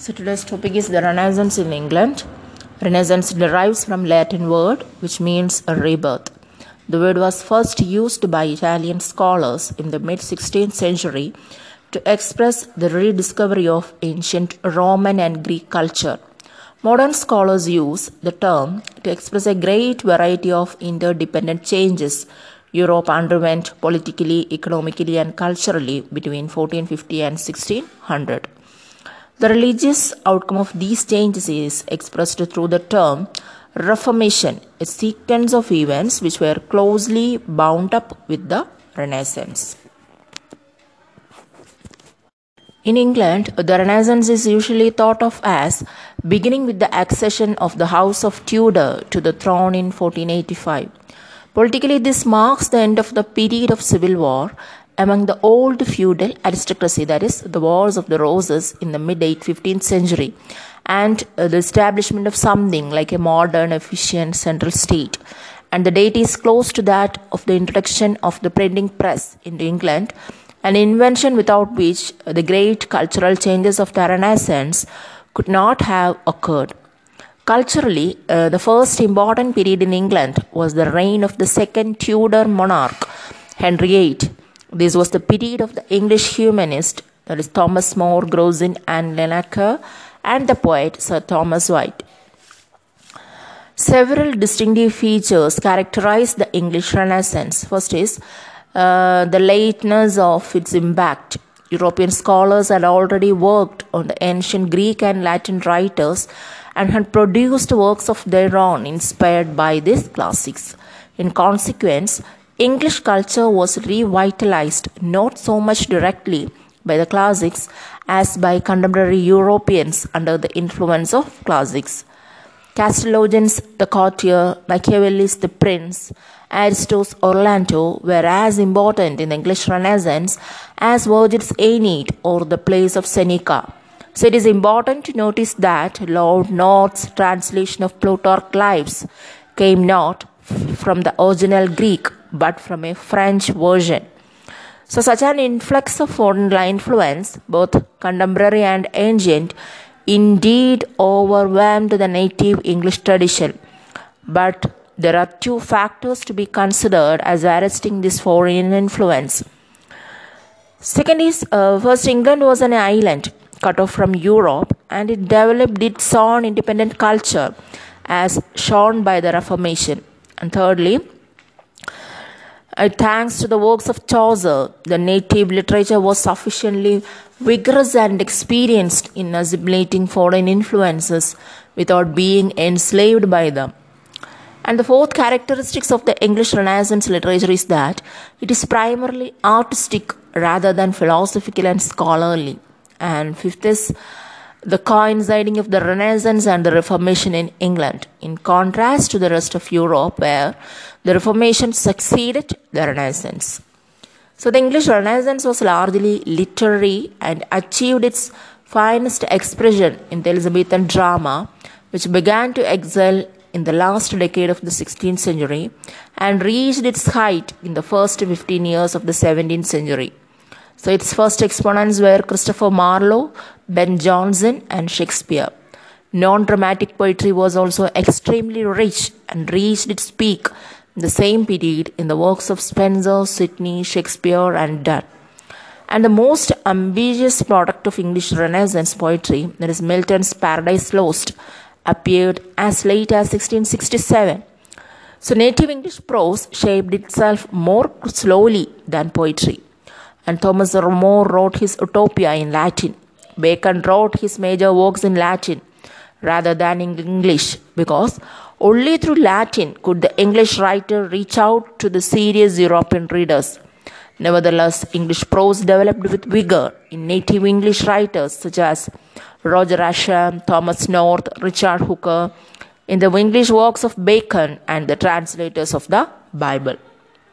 So today's topic is the Renaissance in England. Renaissance derives from Latin word which means a rebirth. The word was first used by Italian scholars in the mid-16th century to express the rediscovery of ancient Roman and Greek culture. Modern scholars use the term to express a great variety of interdependent changes Europe underwent politically, economically, and culturally between 1450 and 1600. The religious outcome of these changes is expressed through the term Reformation, a sequence of events which were closely bound up with the Renaissance. In England, the Renaissance is usually thought of as beginning with the accession of the House of Tudor to the throne in 1485. Politically, this marks the end of the period of civil war among the old feudal aristocracy, that is, the Wars of the Roses in the mid-15th century, and the establishment of something like a modern, efficient central state. And the date is close to that of the introduction of the printing press into England, an invention without which the great cultural changes of the Renaissance could not have occurred. Culturally, the first important period in England was the reign of the second Tudor monarch, Henry VIII. This was the period of the English humanist, that is Thomas More, Grosin and Lenacre, and the poet Sir Thomas Wyatt. Several distinctive features characterize the English Renaissance. First is the lateness of its impact. European scholars had already worked on the ancient Greek and Latin writers and had produced works of their own inspired by these classics. In consequence, English culture was revitalized not so much directly by the classics as by contemporary Europeans under the influence of classics. Castellanos the courtier, Machiavelli's the prince, Ariosto's Orlando were as important in the English Renaissance as Virgil's Aeneid or the plays of Seneca. So it is important to notice that Lord North's translation of Plutarch's Lives came not from the original Greek but from a French version. So such an influx of foreign influence, both contemporary and ancient, indeed overwhelmed the native English tradition. But there are two factors to be considered as arresting this foreign influence. Second is, first, England was an island cut off from Europe, and it developed its own independent culture as shown by the Reformation. And thirdly, thanks to the works of Chaucer, the native literature was sufficiently vigorous and experienced in assimilating foreign influences without being enslaved by them. And the fourth characteristic of the English Renaissance literature is that it is primarily artistic rather than philosophical and scholarly. And fifth is the coinciding of the Renaissance and the Reformation in England, in contrast to the rest of Europe, where the Reformation succeeded the Renaissance. So the English Renaissance was largely literary and achieved its finest expression in the Elizabethan drama, which began to excel in the last decade of the 16th century and reached its height in the first 15 years of the 17th century. So its first exponents were Christopher Marlowe, Ben Jonson, and Shakespeare. Non-dramatic poetry was also extremely rich and reached its peak in the same period in the works of Spenser, Sidney, Shakespeare, and Donne. And the most ambitious product of English Renaissance poetry, that is Milton's Paradise Lost, appeared as late as 1667. So native English prose shaped itself more slowly than poetry. And Thomas More wrote his Utopia in Latin. Bacon wrote his major works in Latin rather than in English, because only through Latin could the English writer reach out to the serious European readers. Nevertheless, English prose developed with vigor in native English writers such as Roger Ascham, Thomas North, Richard Hooker, in the English works of Bacon and the translators of the Bible.